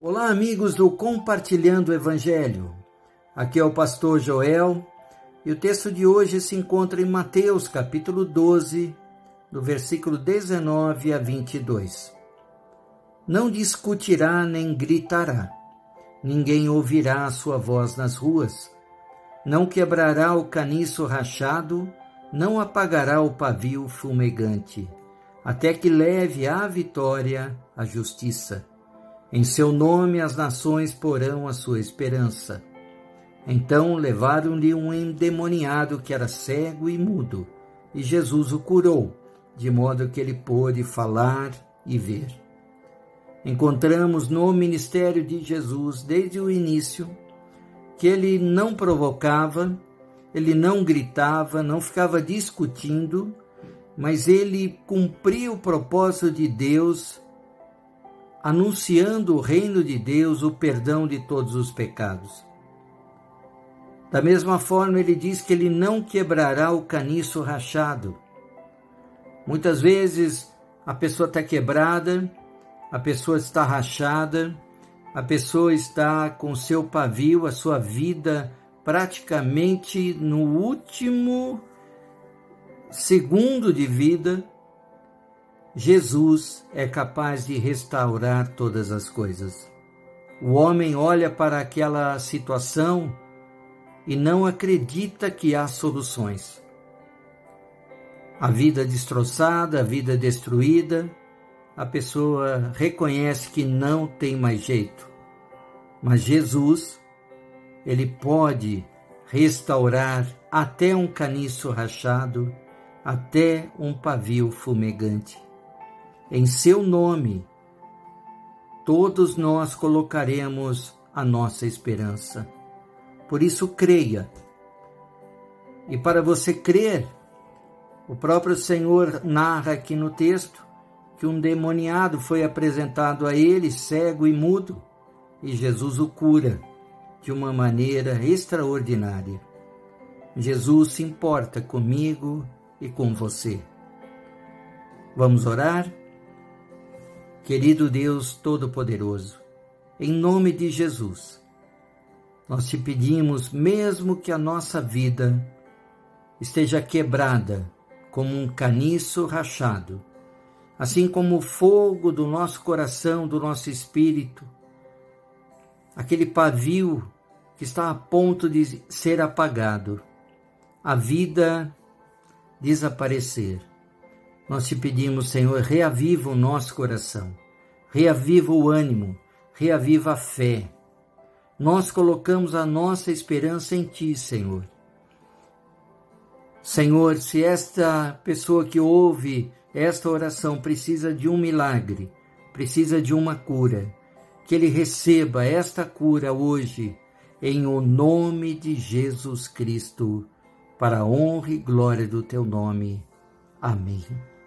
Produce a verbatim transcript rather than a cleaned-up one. Olá, amigos do Compartilhando o Evangelho. Aqui é o pastor Joel e o texto de hoje se encontra em Mateus, capítulo doze, do versículo dezenove a vinte e dois. Não discutirá nem gritará, ninguém ouvirá a sua voz nas ruas, não quebrará o caniço rachado, não apagará o pavio fumegante, até que leve à vitória a justiça. Em seu nome as nações porão a sua esperança. Então levaram-lhe um endemoniado que era cego e mudo, e Jesus o curou, de modo que ele pôde falar e ver. Encontramos no ministério de Jesus, desde o início, que ele não provocava, ele não gritava, não ficava discutindo, mas ele cumpria o propósito de Deus, anunciando o reino de Deus, o perdão de todos os pecados. Da mesma forma, ele diz que ele não quebrará o caniço rachado. Muitas vezes a pessoa está quebrada, a pessoa está rachada, a pessoa está com seu pavio, a sua vida praticamente no último segundo de vida. Jesus é capaz de restaurar todas as coisas. O homem olha para aquela situação e não acredita que há soluções. A vida destroçada, a vida destruída, a pessoa reconhece que não tem mais jeito. Mas Jesus, ele pode restaurar até um caniço rachado, até um pavio fumegante. Em seu nome, todos nós colocaremos a nossa esperança. Por isso, creia. E para você crer, o próprio Senhor narra aqui no texto que um endemoniado foi apresentado a ele, cego e mudo, e Jesus o cura de uma maneira extraordinária. Jesus se importa comigo e com você. Vamos orar? Querido Deus Todo-Poderoso, em nome de Jesus, nós te pedimos, mesmo que a nossa vida esteja quebrada como um caniço rachado, assim como o fogo do nosso coração, do nosso espírito, aquele pavio que está a ponto de ser apagado, a vida desaparecer. Nós te pedimos, Senhor, reaviva o nosso coração, reaviva o ânimo, reaviva a fé. Nós colocamos a nossa esperança em Ti, Senhor. Senhor, se esta pessoa que ouve esta oração precisa de um milagre, precisa de uma cura, que ele receba esta cura hoje, em o nome de Jesus Cristo, para a honra e glória do Teu nome. Amém.